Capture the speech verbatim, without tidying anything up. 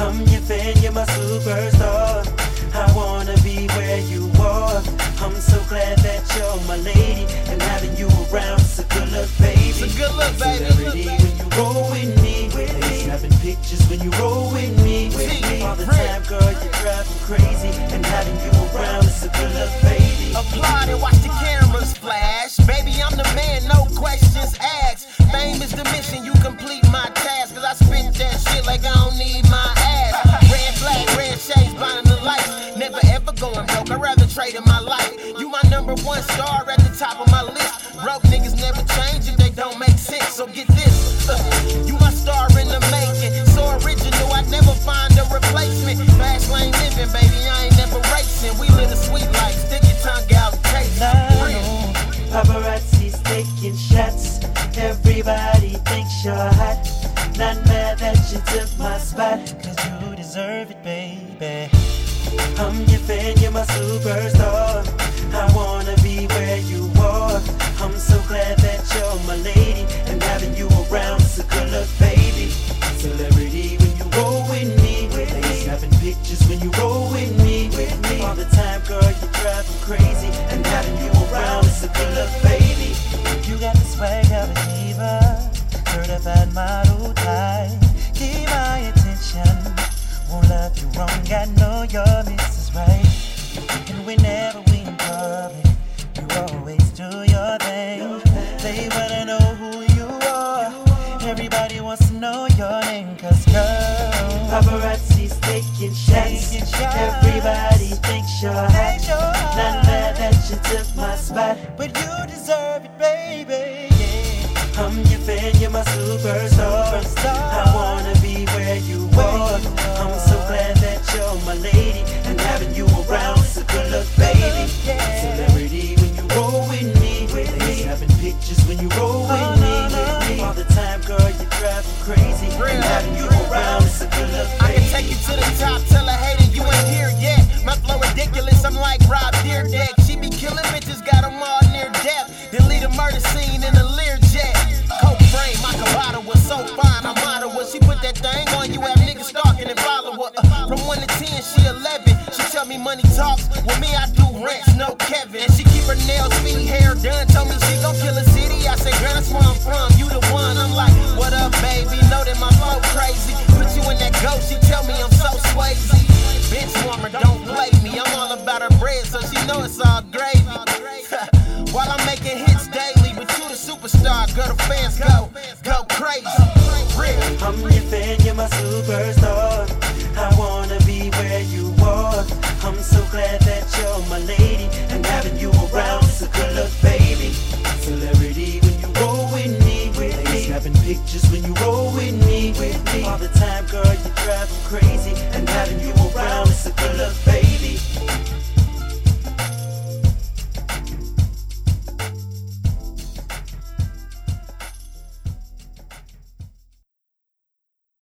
I'm your fan, you're my superstar. I wanna be where you are. I'm so glad that you're my lady, and having you around is a good look, baby. It's a good look, baby. Celebrity when you roll with me, with me. Snapping pictures when you roll with me, with me. All the time, girl, you're driving crazy, and having you around is a good look, baby. Applaud and watch the cameras flash. Baby, I'm the man, no questions asked. Fame is the mission, you complete my task, 'cause I spit that shit like I don't need my ass. Red flag, red shades, blinding the lights. Never ever going broke, I'd rather trade in my life. You my number one star at the top of my list. Broke niggas never change if they don't make sense, so get this. Uh, you my star in the making, so original I'd never find a replacement. Fast lane living, baby, I ain't never racing. We live a sweet life, stick your tongue out and taste it. Paparazzi's taking shots. Everybody thinks you're hot. Not mad that you took my spot, 'cause you deserve it, baby. I'm your fan, you're my superstar. I wanna be where you are. I'm so glad that you're my lady, and having you around is a good look, baby. Celebrity when you roll with me, with me. Snapping pictures when you roll with me, with me. All the time, girl, you're driving crazy, and having you around is a good look, baby. You got the swag of a diva, certified model type. Keep my attention, won't love you wrong, I know your miss is right. And whenever we in public, you always do your thing. They wanna know who you are, everybody wants to know your name. 'Cause girl, paparazzi's taking shots, everybody thinks you're hot. Not mad that you took my spot, but you deserve it, baby, yeah. I'm your fan, you're my superstar. I wanna be where you are. I'm so glad that you're my lady, and having you around is a good look, baby. Celebrity when you roll with me, with me. Snapping pictures when you roll with me, with me. All the time, girl, you're driving crazy, and having you around is a good look, baby. I can take you to the top, tell a hater you ain't here yet. My flow ridiculous, I'm like Rob Deerdeck. She be killing bitches, got them all near death. Delete a murder scene in a Learjet. Coke frame, my Corrado was so fine, I model her. She put that thing on you, have niggas stalking and follow her. Uh, from one to ten, she eleven. She tell me money talks, with me I do rents, no Kevin. And she keep her nails, feet, hair done. Told me she gon' kill a city, I say, girl, that's where I'm from, you the one. I'm like, what up, baby? Know that my flow crazy. Put you in that ghost, she tell me I'm so swayzy. Bitch warmer, don't play me. I'm all about her bread, so she know it's all gravy. While I'm making hits daily, but you the superstar, girl, the fans go, go crazy. I'm your fan, you're my superstar. I wanna be where you are. I'm so glad that you're my lady, and having you around is a good look, baby. Celebrity when you roll with me, with me. Snapping pictures when you roll with me, with me. All the time, girl, you're driving crazy, and having you